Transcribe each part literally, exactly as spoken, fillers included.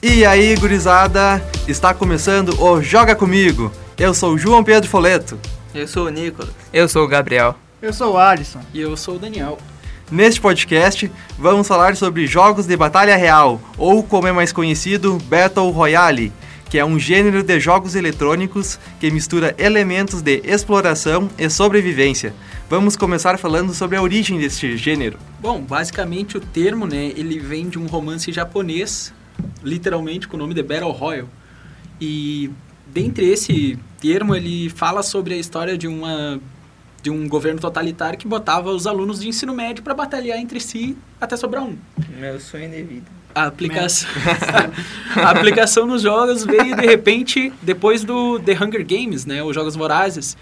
E aí, gurizada, está começando o Joga Comigo. Eu sou o João Pedro Foleto. Eu sou o Nicolas. Eu sou o Gabriel. Eu sou o Alisson. E eu sou o Daniel. Neste podcast, vamos falar sobre jogos de batalha real, ou como é mais conhecido, Battle Royale, que é um gênero de jogos eletrônicos que mistura elementos de exploração e sobrevivência. Vamos começar falando sobre a origem deste gênero. Bom, basicamente o termo, né, ele vem de um romance japonês, literalmente com o nome de Battle Royale. E dentre esse termo, ele fala sobre a história de uma... de um governo totalitário que botava os alunos de ensino médio para batalhar entre si até sobrar um. Meu sonho de vida. A aplicação, a aplicação nos jogos veio, de repente, depois do The Hunger Games, né? Os Jogos Vorazes.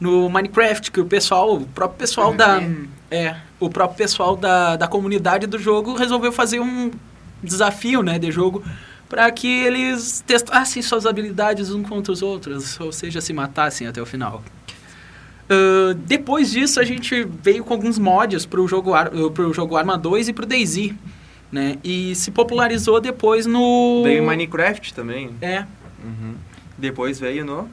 No Minecraft, que o pessoal, o próprio pessoal da... É, o próprio pessoal da, da comunidade do jogo resolveu fazer um desafio, né, de jogo para que eles testassem suas habilidades uns contra os outros, ou seja, se matassem até o final. Uh, depois disso, a gente veio com alguns mods para o jogo, Ar- jogo Arma dois e para o DayZ, né? E se popularizou depois no... Veio em Minecraft também. É. Uhum. Depois veio no...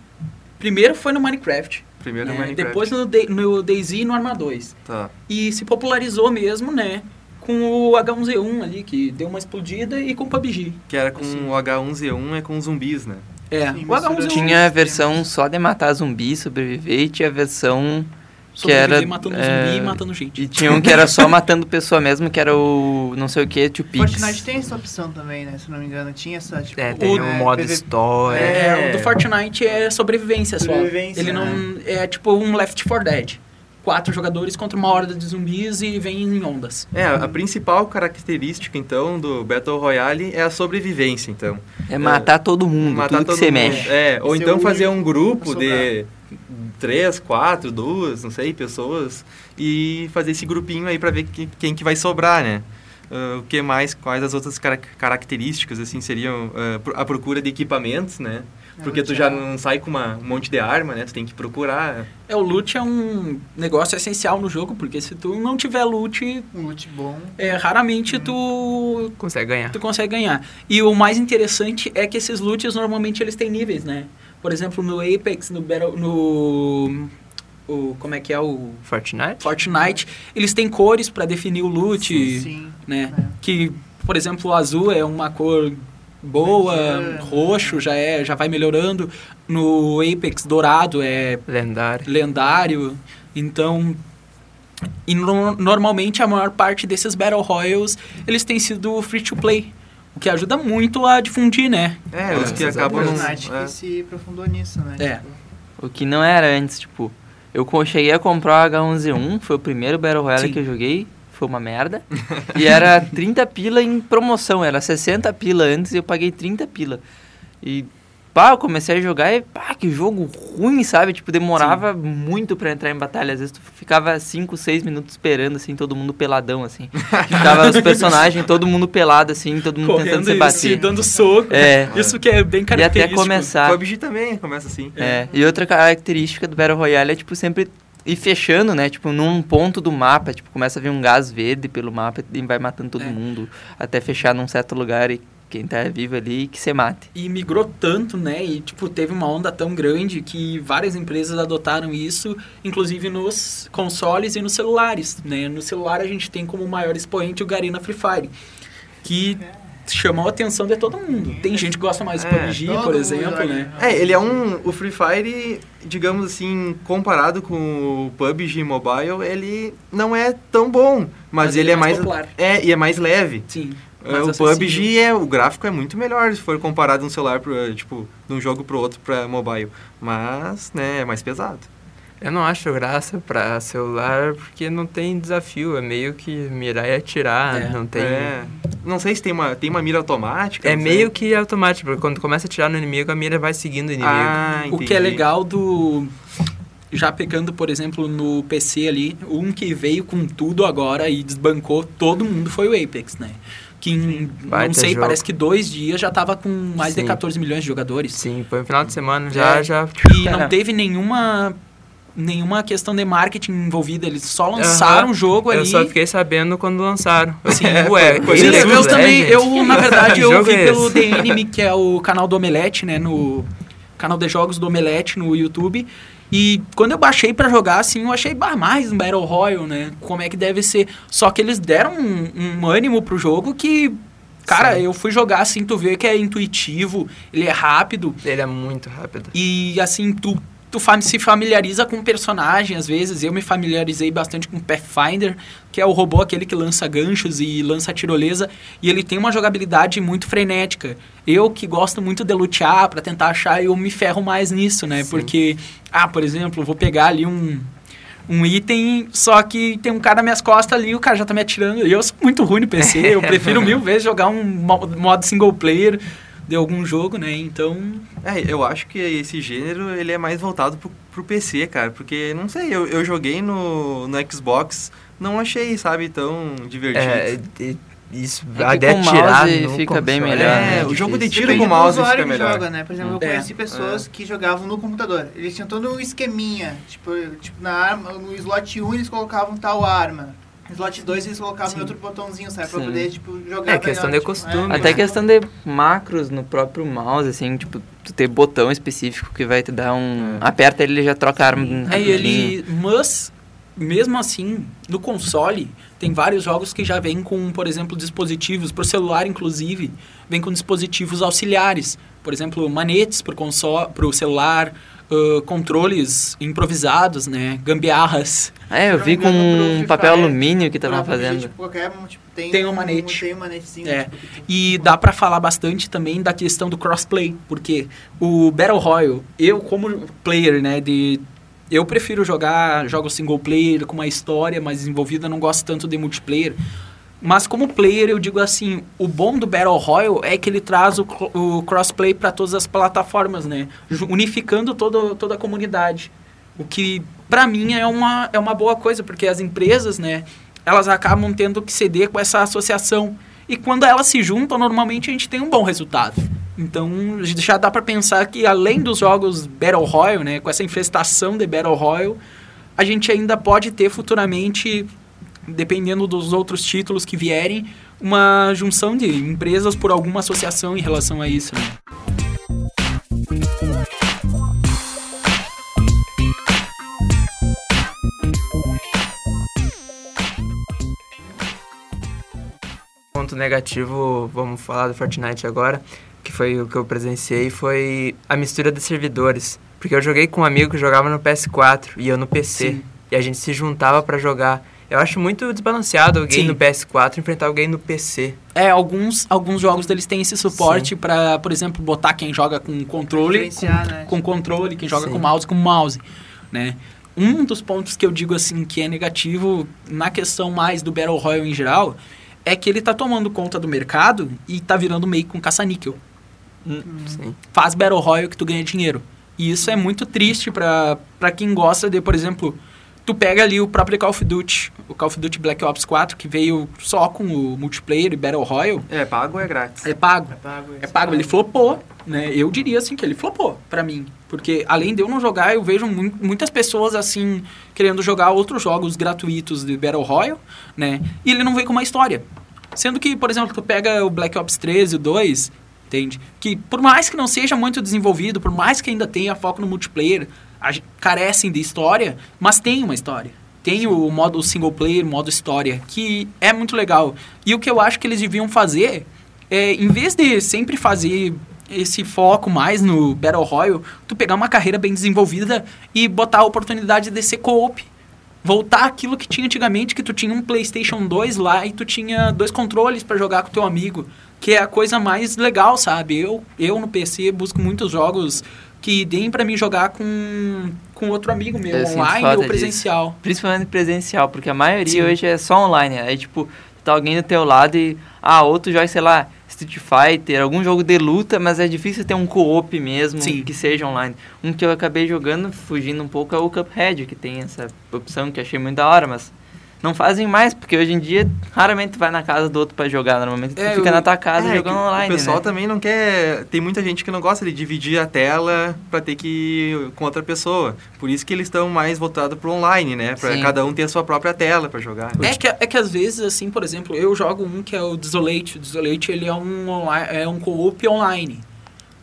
Primeiro foi no Minecraft. Primeiro no é, Minecraft. Depois no, de- no DayZ e no Arma dois. Tá. E se popularizou mesmo, né? Com o H um Z um ali, que deu uma explodida, e com o P U B G. Que era com assim. O H um Z um, é com zumbis, né? É. Sim, o tinha a versão só de matar zumbi, sobreviver, e tinha a versão que era... Sobreviver matando é, zumbi e matando gente. E tinha um que era só matando pessoa mesmo, que era o não sei o que, Two Pigs. Fortnite tem essa opção também, né? Se não me engano, tinha essa... Tipo, é, tem o, um é, modo P V... história. É, é, o do Fortnite é sobrevivência, sobrevivência só. Ele não... É tipo um Left four Dead. Quatro jogadores contra uma horda de zumbis e vem em ondas. É, a principal característica, então, do Battle Royale é a sobrevivência, então. É matar é, todo mundo, matar tudo todo que você mexe. É, ou então fazer um grupo de três, quatro, duas, não sei, pessoas, e fazer esse grupinho aí pra ver que, quem que vai sobrar, né? Uh, o que mais, quais as outras car- características, assim, seriam uh, a procura de equipamentos, né? Porque tu já não sai com uma, um monte de arma, né? Tu tem que procurar. É, o loot é um negócio essencial no jogo, porque se tu não tiver loot... Um loot bom. É, raramente hum. tu... Consegue ganhar. Tu consegue ganhar. E o mais interessante é que esses loots, normalmente, eles têm níveis, né? Por exemplo, no Apex, no... Battle, no o, como é que é o... Fortnite? Fortnite. Eles têm cores pra definir o loot, sim, sim, né? É. Que, por exemplo, o azul é uma cor... boa, é. Roxo já é, já vai melhorando. No Apex, dourado é lendário. lendário. Então, e no, normalmente a maior parte desses Battle Royals, eles têm sido free to play, o que ajuda muito a difundir, né? É, é os que acabam... O Fortnite que se aprofundou nisso, né? É. Tipo. O que não era antes, tipo, eu cheguei a comprar o H um Z um, foi o primeiro Battle Royale, sim, que eu joguei. Foi uma merda. E era trinta pila em promoção. Era sessenta pila antes e eu paguei trinta pila. E pá, eu comecei a jogar e pá, que jogo ruim, sabe? Tipo, demorava, sim, muito pra entrar em batalha. Às vezes tu ficava cinco, seis minutos esperando, assim, todo mundo peladão, assim. Ficava os personagens, todo mundo pelado, assim, todo mundo correndo, tentando se bater. E dando soco. É. Isso que é bem característico. E até começar... O P U B G também começa assim. É. E outra característica do Battle Royale é, tipo, sempre... E fechando, né? Tipo, num ponto do mapa, tipo, começa a vir um gás verde pelo mapa e vai matando todo é. mundo. Até fechar num certo lugar e quem tá vivo ali, que se mate. E migrou tanto, né? E, tipo, teve uma onda tão grande que várias empresas adotaram isso, inclusive nos consoles e nos celulares, né? No celular a gente tem como maior expoente o Garena Free Fire, que... É. chamou a atenção de todo mundo. Tem gente que gosta mais do P U B G, é, por exemplo, mundo, né? É, ele é um... O Free Fire, digamos assim, comparado com o P U B G Mobile, ele não é tão bom, mas, mas ele, ele é mais... mais é, e é mais leve. Sim. É, o P U B G, é, o gráfico é muito melhor se for comparado de um celular, pro, tipo, de um jogo pro outro pra mobile. Mas, né, é mais pesado. Eu não acho graça pra celular porque não tem desafio, é meio que mirar e atirar, é. não tem... É. Não sei se tem uma, tem uma mira automática. É meio que automática, porque quando começa a atirar no inimigo, a mira vai seguindo o inimigo. Ah, o que é legal do... Já pegando, por exemplo, no P C ali, um que veio com tudo agora e desbancou todo mundo foi o Apex, né? Que em, não sei, jogo. Parece que dois dias já tava com mais, sim, de catorze milhões de jogadores. Sim, foi no final de semana já... É. já... E não teve nenhuma... nenhuma questão de marketing envolvida, eles só lançaram o uhum. jogo eu ali. Eu só fiquei sabendo quando lançaram. Sim, é, ué. Coisa Jesus, eu também, é, eu, na verdade, eu vi é pelo The Enemy, que é o canal do Omelete, né, no canal de jogos do Omelete no YouTube. E quando eu baixei pra jogar, assim, eu achei bah, mais um Battle Royale, né, como é que deve ser. Só que eles deram um, um ânimo pro jogo que... Cara, Sim. eu fui jogar, assim, tu vê que é intuitivo, ele é rápido. Ele é muito rápido. E, assim, tu, tu se familiariza com o personagem, às vezes. Eu me familiarizei bastante com o Pathfinder, que é o robô aquele que lança ganchos e lança tirolesa. E ele tem uma jogabilidade muito frenética. Eu, que gosto muito de lutear pra tentar achar, eu me ferro mais nisso, né? Sim. Porque, ah, por exemplo, eu vou pegar ali um... um item, só que tem um cara nas minhas costas ali, o cara já tá me atirando. Eu sou muito ruim no P C, eu prefiro mil vezes jogar um modo single player de algum jogo, né, então... É, eu acho que esse gênero, ele é mais voltado pro, pro P C, cara, porque, não sei, eu, eu joguei no, no Xbox, não achei, sabe, tão divertido. É, de, isso, é até atirar no fica console. Bem melhor, é, né? É, o jogo de tiro com mouse fica que melhor. Joga, né? Por exemplo, eu conheci é, pessoas é. que jogavam no computador. Eles tinham todo um esqueminha, tipo, tipo na arma, no slot um eles colocavam tal arma. No slot dois eles colocavam Sim. outro botãozinho, sabe? Pra Sim. poder, tipo, jogar. É questão melhor, de tipo, costume. É. Até questão de macros no próprio mouse, assim, tipo, tu ter botão específico que vai te dar um... Aperta ele, ele já troca a arma. Um é, ele... Mas... Mesmo assim, no console, tem vários jogos que já vêm com, por exemplo, dispositivos, por celular inclusive, vêm com dispositivos auxiliares. Por exemplo, manetes para o console, para o celular, uh, controles improvisados, né, gambiarras. É, eu vi com um papel alumínio que estavam fazendo. Tipo, qualquer, tipo, tem, tem um manete. Tem um manetezinho. É. Tipo, tipo, e dá para falar bastante também da questão do crossplay, porque o Battle Royale, eu como player, né, de... Eu prefiro jogar jogos single player, com uma história mais desenvolvida, não gosto tanto de multiplayer. Mas como player, eu digo assim, o bom do Battle Royale é que ele traz o, o crossplay para todas as plataformas, né? Unificando todo, toda a comunidade. O que, para mim, é uma, é uma boa coisa, porque as empresas, né, elas acabam tendo que ceder com essa associação. E quando elas se juntam, normalmente a gente tem um bom resultado. Então, já dá para pensar que além dos jogos Battle Royale, né, com essa infestação de Battle Royale, a gente ainda pode ter futuramente, dependendo dos outros títulos que vierem, uma junção de empresas por alguma associação em relação a isso, né? Ponto negativo, vamos falar do Fortnite agora. Que foi o que eu presenciei, foi a mistura de servidores. Porque eu joguei com um amigo que jogava no P S quatro e eu no P C. Sim. E a gente se juntava pra jogar. Eu acho muito desbalanceado alguém Sim. no P S quatro enfrentar alguém no P C. É, alguns, alguns jogos deles têm esse suporte Sim. pra, por exemplo, botar quem joga com controle, com, né? com controle, quem joga Sim. com mouse, com mouse, né? Um dos pontos que eu digo, assim, que é negativo na questão mais do Battle Royale em geral, é que ele tá tomando conta do mercado e tá virando meio com caça-níquel. Sim. Faz Battle Royale que tu ganha dinheiro. E isso é muito triste pra, pra quem gosta de, por exemplo, tu pega ali o próprio Call of Duty, o Call of Duty Black Ops quatro, que veio só com o multiplayer e Battle Royale. É pago ou é grátis? É pago. É pago, é pago. Ele flopou, né? Eu diria, assim, que ele flopou pra mim. Porque, além de eu não jogar, eu vejo mu- muitas pessoas, assim, querendo jogar outros jogos gratuitos de Battle Royale, né? E ele não vem com uma história. Sendo que, por exemplo, tu pega o Black Ops três e o dois... Entende? Que por mais que não seja muito desenvolvido, por mais que ainda tenha foco no multiplayer, a, carecem de história, mas tem uma história. Tem o modo single player, modo história, que é muito legal. E o que eu acho que eles deviam fazer, é, em vez de sempre fazer esse foco mais no Battle Royale, tu pegar uma carreira bem desenvolvida e botar a oportunidade de ser co-op. Voltar aquilo que tinha antigamente, que tu tinha um PlayStation dois lá e tu tinha dois controles pra jogar com teu amigo. Que é a coisa mais legal, sabe? Eu, eu no P C, busco muitos jogos que deem pra mim jogar com, com outro amigo meu, eu online ou presencial. Disso. Principalmente presencial, porque a maioria Sim. hoje é só online. Aí, tipo, tá alguém do teu lado e... Ah, outro joga, sei lá, Street Fighter, algum jogo de luta, mas é difícil ter um co-op mesmo Sim. que seja online. Um que eu acabei jogando, fugindo um pouco, é o Cuphead, que tem essa opção que achei muito da hora, mas... não fazem mais, porque hoje em dia raramente tu vai na casa do outro pra jogar, normalmente tu é, fica eu, na tua casa é, jogando online, o pessoal né? também não quer, tem muita gente que não gosta de dividir a tela pra ter que ir com outra pessoa, por isso que eles estão mais voltados pro online, né, pra Sim. cada um ter a sua própria tela pra jogar. É que, é que às vezes, assim, por exemplo, eu jogo um que é o Desolate, o Desolate ele é um, online, é um co-op online,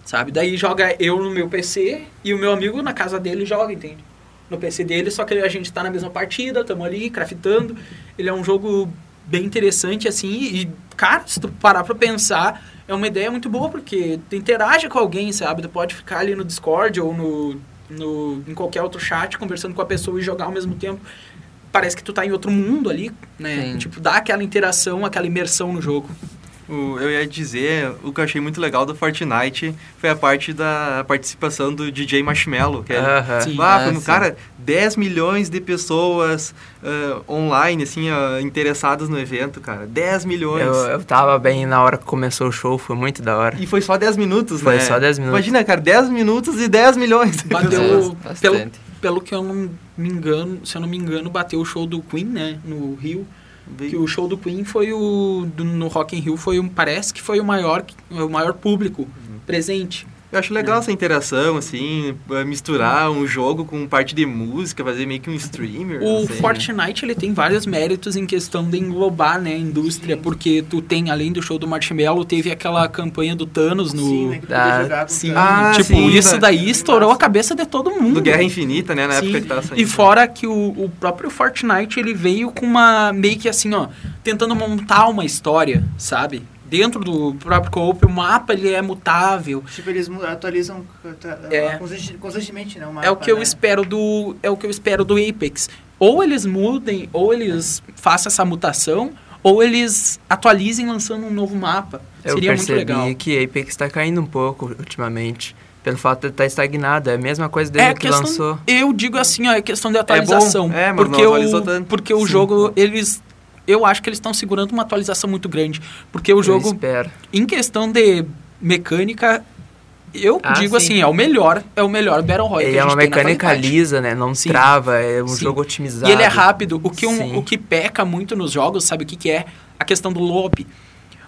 sabe, daí joga eu no meu P C e o meu amigo na casa dele joga, entende? No P C dele, só que a gente tá na mesma partida, estamos ali, craftando. Ele é um jogo bem interessante, assim, e, cara, se tu parar pra pensar, é uma ideia muito boa, porque tu interage com alguém, sabe? Tu pode ficar ali no Discord ou no, no, em qualquer outro chat, conversando com a pessoa e jogar ao mesmo tempo. Parece que tu tá em outro mundo ali, né? Sim. Tipo, dá aquela interação, aquela imersão no jogo. Eu ia dizer, o que eu achei muito legal do Fortnite foi a parte da participação do D J Marshmello, que é, uh-huh. sim, ah, ah, como, cara, dez milhões de pessoas uh, online, assim, uh, interessadas no evento, cara. dez milhões. Eu, eu tava bem na hora que começou o show, foi muito da hora. E foi só dez minutos, foi né? Foi só dez minutos. Imagina, cara, dez minutos e dez milhões. Bateu, é, pelo, pelo que eu não me engano, se eu não me engano, bateu o show do Queen, né, no Rio. Que o show do Queen foi o... Do, no Rock in Rio foi um... Parece que foi o maior, o maior público uhum. presente. Eu acho legal é. essa interação, assim... Misturar um jogo com parte de música, fazer meio que um streamer. O assim, Fortnite, né? Ele tem vários méritos em questão de englobar, né? A indústria, sim. Porque tu tem, além do show do Marshmello, teve aquela campanha do Thanos no... Sim, né? Que da... jogar com sim. Ah, tipo, sim, isso daí estourou massa. A cabeça de todo mundo. Do Guerra Infinita, né? Na sim. época que tava saindo. E fora que o, o próprio Fortnite, ele veio com uma... Meio que assim, ó... Tentando montar uma história, sabe? Dentro do próprio co-op, o mapa ele é mutável. Tipo, eles atualizam é. constantemente, né? O mapa, é o que né? eu espero do é o que eu espero do Apex. Ou eles mudem, ou eles façam essa mutação, ou eles atualizem lançando um novo mapa. Eu Seria muito legal. Eu percebi que Apex está caindo um pouco ultimamente. Pelo fato de estar estagnado, é a mesma coisa dele é que questão, lançou. Eu digo assim, ó, é questão de atualização. É, bom. é mas porque não atualizou o, tanto. Porque o Sim. jogo, eles... Eu acho que eles estão segurando uma atualização muito grande. Porque o eu jogo, espero. Em questão de mecânica, eu ah, digo sim. assim, é o melhor, é o melhor Battle Royale. Ele que a gente é uma mecânica lisa, né? Não sim. trava, é um sim. jogo otimizado. E ele é rápido. O que, um, o que peca muito nos jogos, sabe o que, que é? A questão do lobby.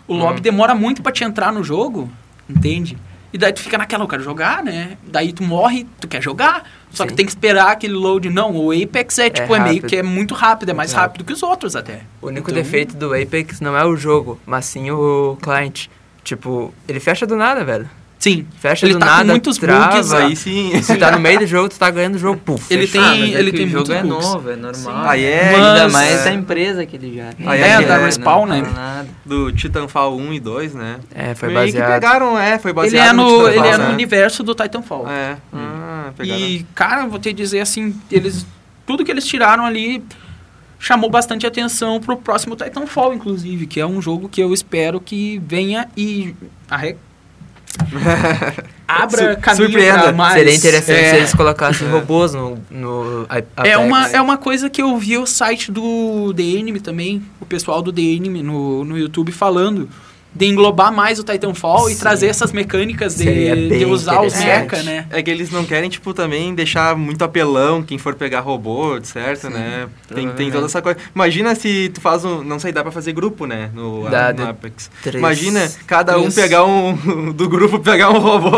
O lobby hum. demora muito pra te entrar no jogo, entende? E daí tu fica naquela, eu quero jogar, né? Daí tu morre, tu quer jogar... Só Sim. que tem que esperar aquele load. Não, o Apex é tipo, é, é meio que é muito rápido, é mais é. rápido que os outros até. O único então... defeito do Apex não é o jogo, mas sim o client. Tipo, ele fecha do nada, velho. Sim. Fecha ele do tá nada, com muitos trava. Bugs, aí sim. Se tá no meio do jogo, tu tá ganhando o jogo, puf. Ele fecha. tem, ah, ele é tem o jogo é novo, é normal. Sim. Aí é, mas... ainda mais a empresa que ele já tem. Aí é, é, é da Respawn, né? Do Titanfall um e dois, né? É, foi meio baseado. Que pegaram, é, foi baseado ele é no, no Ele é no né? universo do Titanfall. É. Ah, pegaram. E, cara, vou te dizer assim, eles tudo que eles tiraram ali chamou bastante atenção pro próximo Titanfall, inclusive, que é um jogo que eu espero que venha e arre... Abra Su- caminho surpreenda. Mais. Seria interessante é. se eles colocassem robôs no, no Apex. É uma, é uma coisa que eu vi o site do The Enemy também, o pessoal do The Enemy no, no YouTube falando de englobar mais o Titanfall Sim. e trazer essas mecânicas de, de usar os mecha, né? É que eles não querem, tipo, também deixar muito apelão quem for pegar robô, certo, Sim, né? Tem, tem toda essa coisa. Imagina se tu faz um... Não sei, dá pra fazer grupo, né? No, dá, no Apex. Três, Imagina cada três. um pegar um... Do grupo pegar um robô.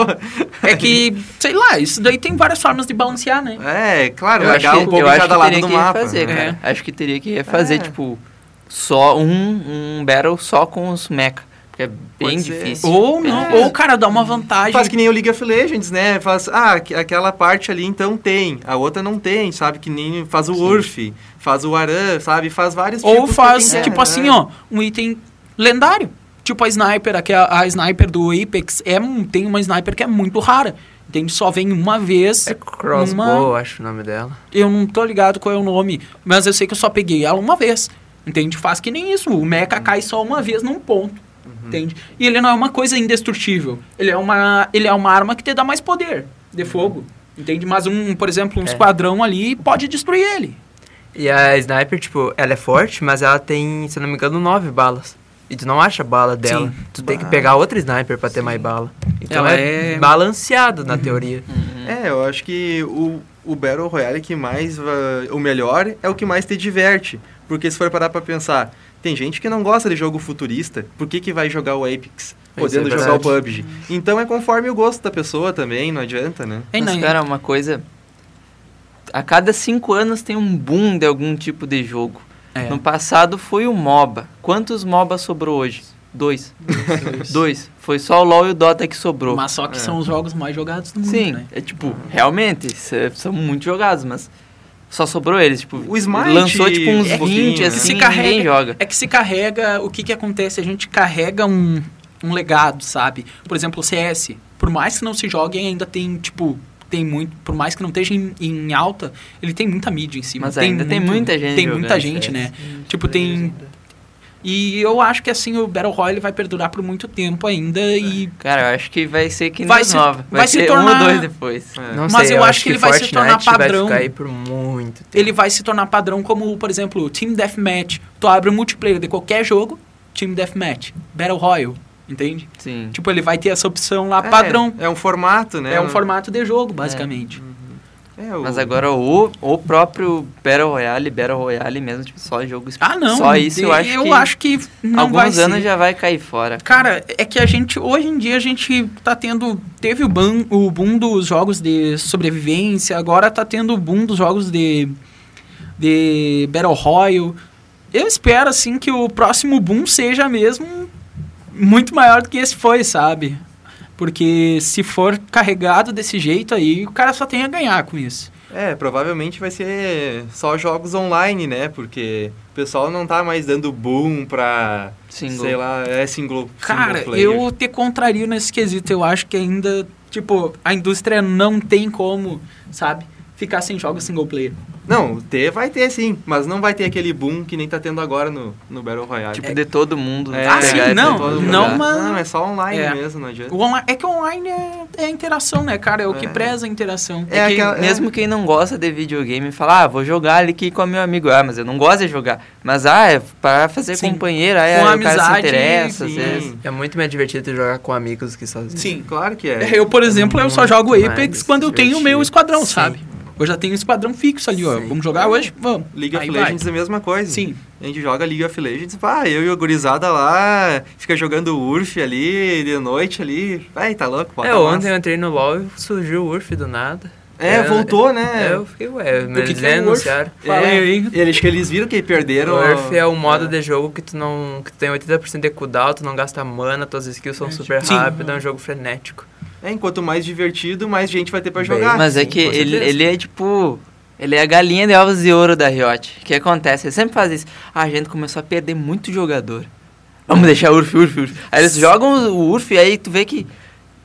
É que, sei lá, isso daí tem várias formas de balancear, né? É, claro. Eu pegar acho que, um pouco de cada lado do mapa. Fazer, né? é. Acho que teria que refazer, é. tipo, só um, um battle só com os mecha. É bem difícil. Ou não, é. ou, cara, dá uma vantagem. Faz que nem o League of Legends, né? Faz, ah, aquela parte ali então tem, a outra não tem, sabe? Que nem faz o Sim. Urf, faz o Aran, sabe? Faz vários ou tipos. Ou faz, tipo era, assim, né? ó, um item lendário. Tipo a Sniper, aqui a, a Sniper do Apex, é, tem uma Sniper que é muito rara. Tem, só vem uma vez. É Crossbow, uma... acho o nome dela. Eu não tô ligado qual é o nome, mas eu sei que eu só peguei ela uma vez. Entende? Faz que nem isso. O mecha hum. cai só uma vez num ponto. Entende? E ele não é uma coisa indestrutível. Ele é uma, ele é uma arma que te dá mais poder de fogo. Entende? Mas, um, por exemplo, um é. esquadrão ali pode destruir ele. E a Sniper, tipo, ela é forte, mas ela tem, se não me engano, nove balas. E tu não acha bala dela. Sim. Tu bah. tem que pegar outra Sniper pra Sim. ter mais bala. Então ela é, é... balanceado na uhum. teoria. Uhum. É, eu acho que o, o Battle Royale que mais... Uh, o melhor é o que mais te diverte. Porque se for parar pra pensar, tem gente que não gosta de jogo futurista, por que que vai jogar o Apex? Podendo é jogar o P U B G. Então é conforme o gosto da pessoa também, não adianta, né? É, mas, cara, uma coisa... A cada cinco anos tem um boom de algum tipo de jogo. É. No passado foi o MOBA. Quantos MOBA sobrou hoje? Dois. Dois. Dois. Foi só o LoL e o Dota que sobrou. Mas só que é. são os jogos mais jogados do mundo, Sim, né? é tipo, realmente, são muito jogados, mas... Só sobrou eles, tipo, o Smite lançou tipo uns é vinte, né? assim, carrega, ninguém joga. É que se carrega, o que que acontece? A gente carrega um, um legado, sabe? Por exemplo, o C S, por mais que não se jogue, ainda tem, tipo, tem muito, por mais que não esteja em, em alta, ele tem muita mídia em cima. Mas tem ainda muito, tem muita gente Tem muita gente, né? Sim, tipo, tem... E eu acho que, assim, o Battle Royale vai perdurar por muito tempo ainda e... Cara, eu acho que vai ser que nem vai se, nova. Vai, vai ser se tornar... um ou dois depois. É. Não Mas sei, eu, eu acho que ele vai Fortnite se tornar padrão. Vai ficar aí por muito tempo. Ele vai se tornar padrão como, por exemplo, o Team Deathmatch. Tu abre o multiplayer de qualquer jogo, Team Deathmatch, Battle Royale, entende? Sim. Tipo, ele vai ter essa opção lá, é, padrão. É um formato, né? É um formato de jogo, basicamente. É. É, o... Mas agora o, o próprio Battle Royale, Battle Royale mesmo, tipo, só jogo... Ah, não. Só isso eu acho eu que... Eu acho que não alguns vai anos ser. Já vai cair fora. Cara, é que a gente... Hoje em dia a gente tá tendo... Teve o boom, o boom dos jogos de sobrevivência, agora tá tendo o boom dos jogos de... De Battle Royale. Eu espero, assim, que o próximo boom seja mesmo muito maior do que esse foi, sabe? Porque se for carregado desse jeito aí, o cara só tem a ganhar com isso. É, provavelmente vai ser só jogos online, né? Porque o pessoal não tá mais dando boom pra, single. sei lá, é single, cara, single player. Cara, eu te contrario nesse quesito. Eu acho que ainda, tipo, a indústria não tem como, sabe, ficar sem jogos single player. Não, ter vai ter sim, mas não vai ter aquele boom que nem tá tendo agora no, no Battle Royale. Tipo, é, de todo mundo. É, ah, sim, não, não, não, mas... Não, é só online é. mesmo, não adianta. O onla- é que online é, é interação, né, cara? É o é. que preza a interação. É, é, que, é mesmo quem não gosta de videogame fala, ah, vou jogar ali aqui com meu amigo. Ah, mas eu não gosto de jogar. Mas, ah, é pra fazer sim. companheiro, aí com o amizade, cara se interessa. Sim. É muito mais divertido jogar com amigos que sozinho. Sim, claro que é. Eu, por exemplo, é eu só jogo Apex quando divertido. eu tenho o meu esquadrão, sim. sabe? Eu já tenho um esquadrão fixo ali, ó. Sim. Vamos jogar hoje? Vamos. League of Aí Legends vai. é a mesma coisa. Sim. A gente joga League of Legends, pá, eu e a gurizada lá, fica jogando Urf ali, de noite ali. Ai, tá louco, bota É, ontem massa. eu entrei no LoL e surgiu o Urf do nada. É, é voltou, é, né? É, eu fiquei, ué, mas eles nem anunciaram. É, eles, eles viram que perderam... O Urf é o modo é. de jogo que tu não... Que tu tem oitenta por cento de cooldown, tu não gasta mana, tuas skills são é, super tipo, rápidas, é um jogo frenético. É, enquanto mais divertido, mais gente vai ter pra jogar. Bem, mas sim, é que ele, ele é tipo... Ele é a galinha de ovos de ouro da Riot. O que acontece? Ele sempre faz isso. Ah, a gente começou a perder muito jogador. Vamos deixar Urf, Urf, Urf. Aí eles jogam o Urf e aí tu vê que...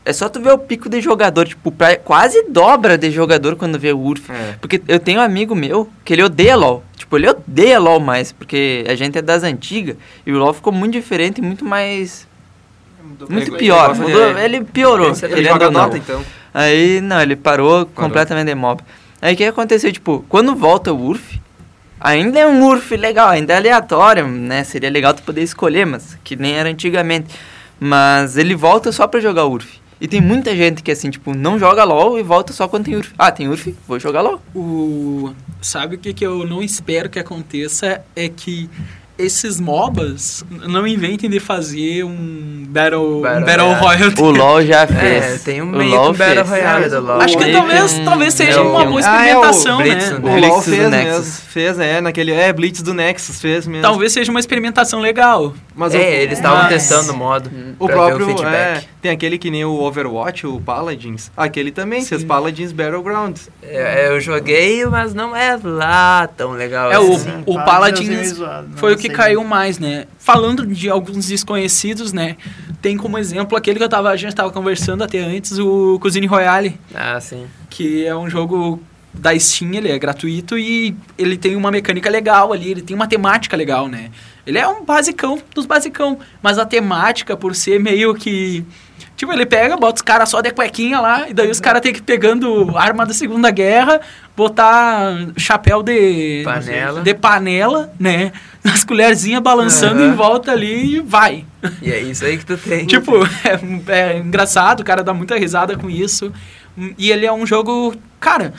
É só tu ver o pico de jogador. Tipo, pra, quase dobra de jogador quando vê o Urf. É. Porque eu tenho um amigo meu que ele odeia LoL. Tipo, ele odeia LoL mais. Porque a gente é das antigas. E o LoL ficou muito diferente e muito mais... Muito pior, ele, mudou, de... ele piorou. Ele, ele joga nota, então. Aí, não, ele parou, parou. completamente de mob. Aí, o que aconteceu? Tipo, quando volta o Urf, ainda é um Urf legal, ainda é aleatório, né? Seria legal tu poder escolher, mas que nem era antigamente. Mas ele volta só pra jogar Urf. E tem muita gente que, assim, tipo, não joga LoL e volta só quando tem Urf. Ah, tem Urf? Vou jogar LoL. O... Sabe o que, que eu não espero que aconteça? É que... Esses mobas não inventem de fazer um Battle, battle, um battle Royale. O LoL já fez. É, tem um meio LOL Battle Royale do LoL. Acho que talvez, um, talvez seja um, uma boa experimentação, ah, é o Blitz, né? né? O, o LoL fez mesmo. Fez, é, naquele... É, Blitz do Nexus fez mesmo. Talvez seja uma experimentação legal. Mas é, o, eles estavam é, testando o modo. O próprio, o é, tem aquele que nem o Overwatch, o Paladins. Aquele também, fez Paladins Battlegrounds. É, eu joguei, mas não é lá tão legal. É, assim. o, o Paladins foi o que caiu mais, né? Falando de alguns desconhecidos, né? Tem como exemplo aquele que eu tava, a gente tava conversando até antes, o Cuisine Royale. Ah, sim. Que é um jogo da Steam, ele é gratuito e ele tem uma mecânica legal ali, ele tem uma temática legal, né? Ele é um basicão dos basicão, mas a temática, por ser meio que... Tipo, ele pega, bota os caras só de cuequinha lá, e daí os caras tem que ir pegando arma da Segunda Guerra, botar chapéu de... Panela. De panela, né? As colherzinhas balançando uhum. em volta ali e vai. E é isso aí que tu tem. Tipo, é, é engraçado, o cara dá muita risada com isso. E ele é um jogo... Cara,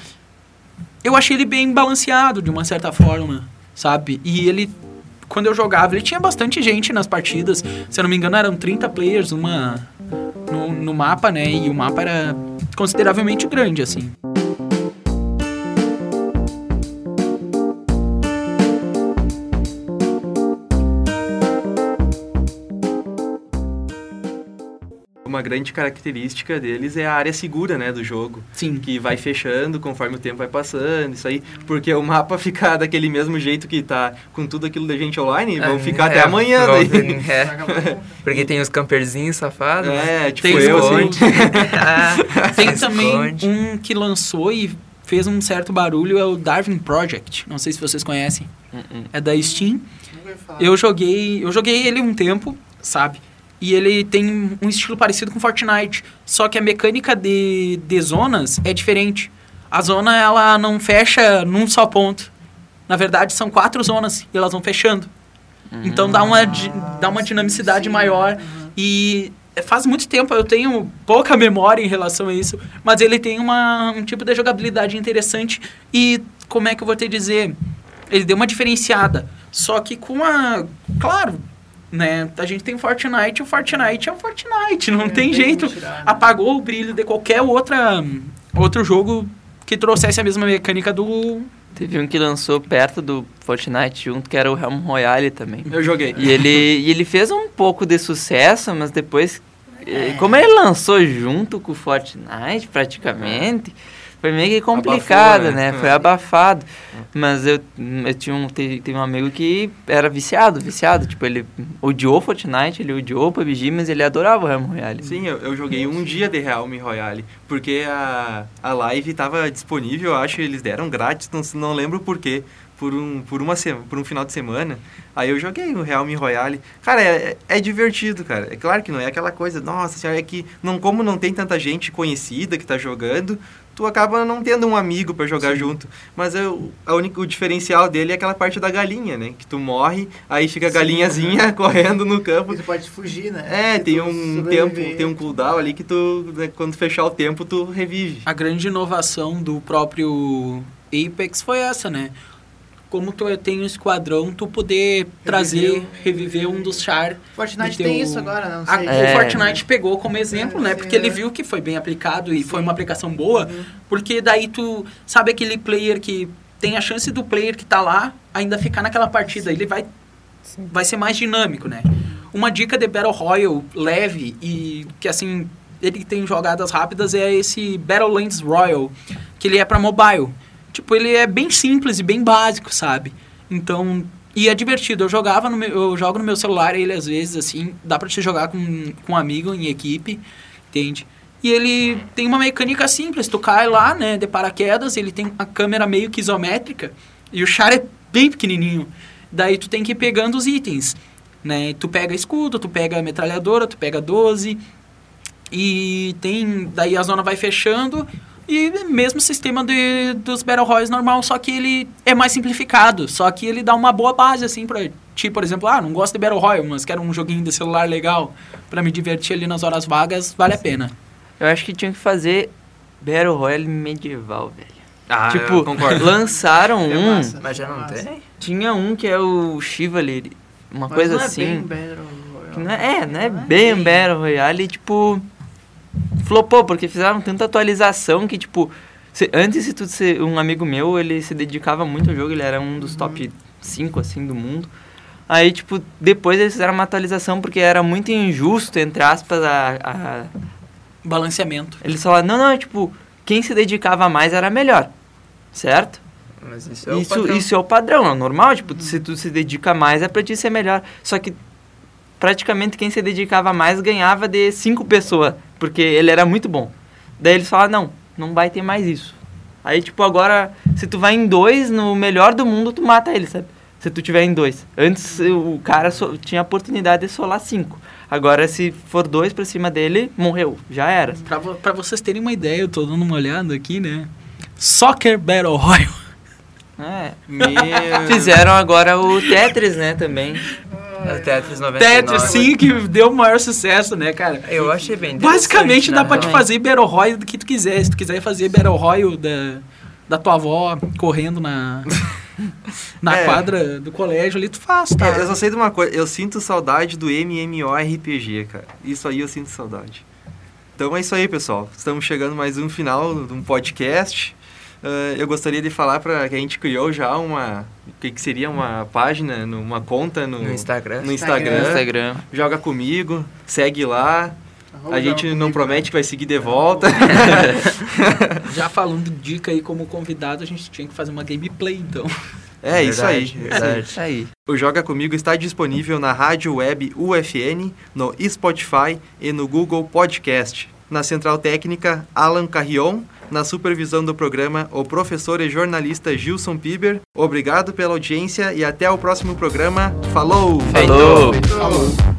eu achei ele bem balanceado, de uma certa forma. sabe? E ele, quando eu jogava, ele tinha bastante gente nas partidas. Se eu não me engano, eram trinta players uma, no, no mapa, né? E o mapa era consideravelmente grande, assim. Uma grande característica deles é a área segura, né, do jogo. Sim. Que vai fechando conforme o tempo vai passando, isso aí. Porque o mapa fica daquele mesmo jeito que tá com tudo aquilo da gente online, vão é, ficar é, até amanhã. Daí. É. Porque tem os camperzinhos safados. É, tipo tem eu, assim. ah, Tem também um que lançou e fez um certo barulho, é o Darwin Project. Não sei se vocês conhecem. Uh-uh. É da Steam. Eu joguei, eu joguei ele um tempo, sabe? E ele tem um estilo parecido com Fortnite, só que a mecânica de, de zonas é diferente. A zona, ela não fecha num só ponto. Na verdade, são quatro zonas e elas vão fechando. Uhum. Então, dá uma, dá uma dinamicidade sim, sim. maior. Uhum. E faz muito tempo, eu tenho pouca memória em relação a isso, mas ele tem uma, um tipo de jogabilidade interessante. E, como é que eu vou te dizer? Ele deu uma diferenciada. Só que com a... Claro... Né? A gente tem o Fortnite, o Fortnite é o Fortnite, não é, tem, tem jeito. Tirar, né? Apagou o brilho de qualquer outra, outro jogo que trouxesse a mesma mecânica do... Teve um que lançou perto do Fortnite junto, que era o Realm Royale também. Eu joguei. E ele, e ele fez um pouco de sucesso, mas depois... É. Como ele lançou junto com o Fortnite, praticamente... Foi meio complicado, abafou, né? né? Foi abafado. Mas eu, eu tinha um, teve, teve um amigo que era viciado, viciado. Tipo, ele odiou Fortnite, ele odiou P U B G, mas ele adorava o Realm Royale. Sim, eu, eu joguei um dia de Realm Royale, porque a, a live estava disponível, eu acho, eles deram grátis, não, não lembro por quê. Por um, por, uma sema, por um final de semana, aí eu joguei o Realm Royale. Cara, é, é divertido, cara. É claro que não é aquela coisa, nossa senhora, é que não, como não tem tanta gente conhecida que tá jogando, tu acaba não tendo um amigo pra jogar Sim. junto. Mas eu, a única, o diferencial dele é aquela parte da galinha, né? Que tu morre, aí fica a Sim. galinhazinha correndo no campo. E tu pode fugir, né? É, tem um, tempo, tem um cooldown ali que tu, né, quando fechar o tempo, tu revive. A grande inovação do próprio Apex foi essa, né? Como tu tem um esquadrão, tu poder reviver, trazer, reviver um dos char... Fortnite do teu... tem isso agora, não sei. A, é, o Fortnite é. pegou como exemplo, é, né? Porque é. ele viu que foi bem aplicado e Sim. foi uma aplicação boa. Uhum. Porque daí tu... Sabe aquele player que... Tem a chance do player que tá lá ainda ficar naquela partida. Sim. Ele vai... Sim. Vai ser mais dinâmico, né? Uma dica de Battle Royale leve e que, assim... Ele tem jogadas rápidas é esse Battlelands Royale. Que ele é pra mobile. Tipo, ele é bem simples e bem básico, sabe? Então, e é divertido. Eu jogava no meu, eu jogo no meu celular, ele às vezes, assim, dá pra te jogar com, com um amigo em equipe, entende? E ele tem uma mecânica simples. Tu cai lá, né, de paraquedas, ele tem uma câmera meio que isométrica e o char é bem pequenininho. Daí tu tem que ir pegando os itens, né? Tu pega escudo, tu pega metralhadora, tu pega doze e tem... Daí a zona vai fechando... E mesmo sistema de, dos Battle Royals normal, só que ele é mais simplificado. Só que ele dá uma boa base, assim, pra ti, por exemplo, ah, não gosto de Battle Royale, mas quero um joguinho de celular legal pra me divertir ali nas horas vagas, vale a pena. Eu acho que tinha que fazer Battle Royale medieval, velho. Ah, tipo, eu concordo. Lançaram é um... Massa, mas já não massa. Tem? Tinha um que é o Chivalry, uma mas coisa não é assim. Bem Battle Royale. Não é, é, não é não bem é. um Battle Royale, tipo... Flopou, porque fizeram tanta atualização que, tipo... Se, antes de tudo ser um amigo meu, ele se dedicava muito ao jogo. Ele era um dos top cinco, assim, do mundo. Aí, tipo, depois eles fizeram uma atualização porque era muito injusto, entre aspas, a... a... Balanceamento. Eles falaram, não, não, tipo... Quem se dedicava mais era melhor, certo? Mas isso é o isso, padrão. Isso é o padrão, é normal. Tipo, hum. se tu se dedica mais, é pra ti ser melhor. Só que... praticamente quem se dedicava mais ganhava de cinco pessoas, porque ele era muito bom. Daí eles falaram, não, não vai ter mais isso. Aí, tipo, agora, se tu vai em dois, no melhor do mundo, tu mata ele, sabe? Se tu tiver em dois. Antes, o cara so- tinha a oportunidade de solar cinco. Agora, se for dois pra cima dele, morreu, já era. Pra, vo- pra vocês terem uma ideia, eu tô dando uma olhada aqui, né? Soccer Battle Royale. É. Meu... Fizeram agora o Tetris, né, também. O Tetris noventa e nove. Tetris, sim, que deu o maior sucesso, né, cara? Eu achei bem interessante. Basicamente, dá pra te fazer Battle Royale do que tu quiser. Se tu quiser fazer Battle Royale da, da tua avó correndo na... Na é. quadra do colégio ali, tu faz, tá? É, eu só sei de uma coisa, eu sinto saudade do MMORPG, cara. Isso aí eu sinto saudade. Então é isso aí, pessoal. Estamos chegando mais um final de um podcast. Uh, eu gostaria de falar para que a gente criou já uma... O que, que seria uma página, uma conta no... No Instagram. No Instagram. Instagram. Joga Comigo, segue lá. Arroba a gente não comigo. Promete que vai seguir de volta. Já falando dica aí como convidado, a gente tinha que fazer uma gameplay, então. É, verdade, isso aí. Verdade. É isso aí. O Joga Comigo está disponível na Rádio Web U F N, no Spotify e no Google Podcast. Na Central Técnica, Alan Carrion. Na supervisão do programa, o professor e jornalista Gilson Piber. Obrigado pela audiência e até o próximo programa. Falou! Falou! Falou. Falou.